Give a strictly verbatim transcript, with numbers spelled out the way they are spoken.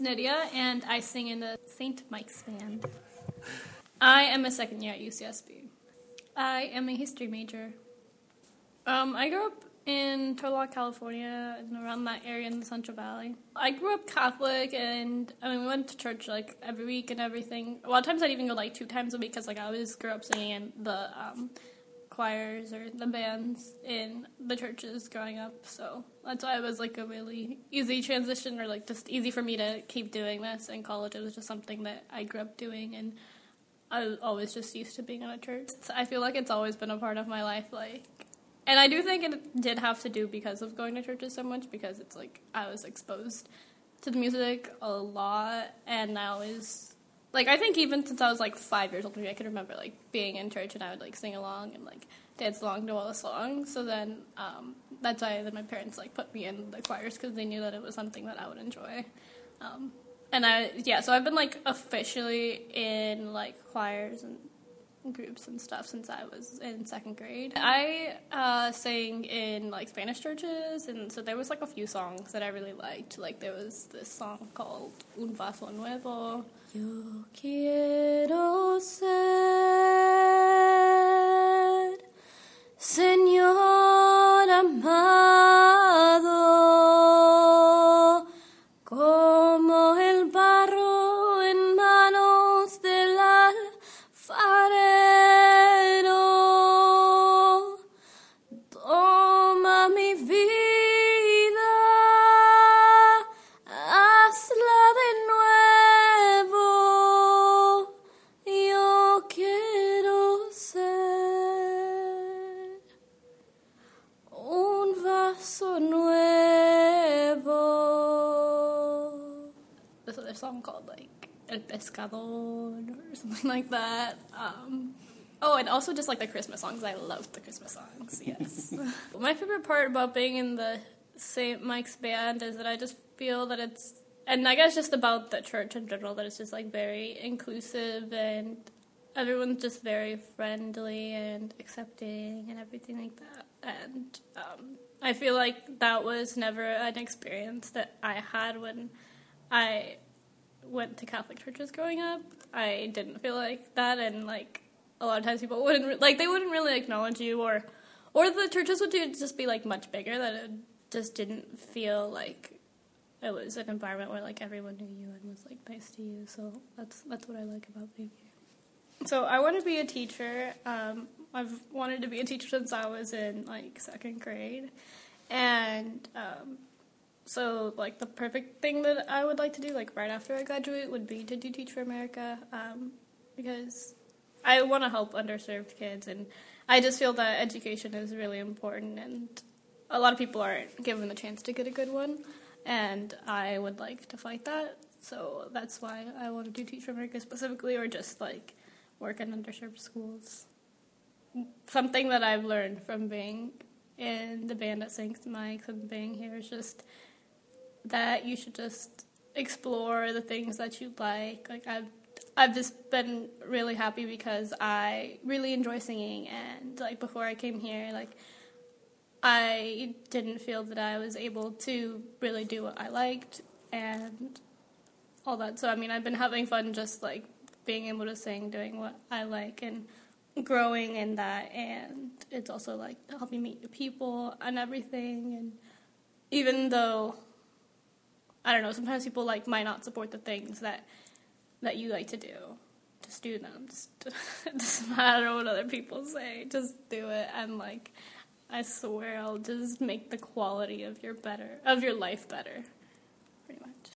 Nydia, and I sing in the Saint Mike's Band. I am a second year at U C S B. I am a history major. Um, I grew up in Turlock, California, and around that area in the Central Valley. I grew up Catholic, and I mean, we went to church like every week and everything. A lot of times I'd even go like two times a week because like I always grew up singing in the um, choirs or the bands in the churches growing up, so that's why it was like a really easy transition, or like just easy for me to keep doing this in college. It was just something that I grew up doing, and I was always just used to being in a church. So I feel like it's always been a part of my life, like, and I do think it did have to do because of going to churches so much, because it's like I was exposed to the music a lot, and I always, like, I think even since I was, like, five years old, I could remember, like, being in church, and I would, like, sing along and, like, dance along to all the songs. So then um, that's why then my parents, like, put me in the choirs, because they knew that it was something that I would enjoy. Um, and, I yeah, so I've been, like, officially in, like, choirs and groups and stuff since I was in second grade. I uh, sang in, like, Spanish churches, and so there was, like, a few songs that I really liked. Like, there was this song called Un Vaso Nuevo. Yo quiero ser, Señor amado, como el barro en manos del alfarero. Toma mi vida. Song called like El Pescador or something like that. Um, oh, and also just like the Christmas songs. I loved the Christmas songs, yes. My favorite part about being in the Saint Mike's Band is that I just feel that it's, and I guess just about the church in general, that it's just like very inclusive, and everyone's just very friendly and accepting and everything like that. And um, I feel like that was never an experience that I had when I went to Catholic churches growing up. I didn't feel like that, and like a lot of times people wouldn't re- like they wouldn't really acknowledge you, or or the churches would just be like much bigger, that it just didn't feel like it was an environment where like everyone knew you and was like nice to you. So that's that's what I like about being here. So I want to be a teacher. Um, I've wanted to be a teacher since I was in like second grade, and um, so, like, the perfect thing that I would like to do, like, right after I graduate would be to do Teach for America, um, because I want to help underserved kids, and I just feel that education is really important, and a lot of people aren't given the chance to get a good one, and I would like to fight that, so that's why I want to do Teach for America specifically, or just, like, work in underserved schools. Something that I've learned from being in the band at Saint Mike's and being here is just that you should just explore the things that you like. Like, I've I've just been really happy because I really enjoy singing, and like before I came here, like I didn't feel that I was able to really do what I liked and all that. So I mean, I've been having fun just like being able to sing, doing what I like, and growing in that, and it's also like helping meet new people and everything. And even though, I don't know, sometimes people like might not support the things that that you like to do, just do them. Just, it doesn't matter what other people say, just do it. And like, I swear, I'll just make the quality of your better of your life better.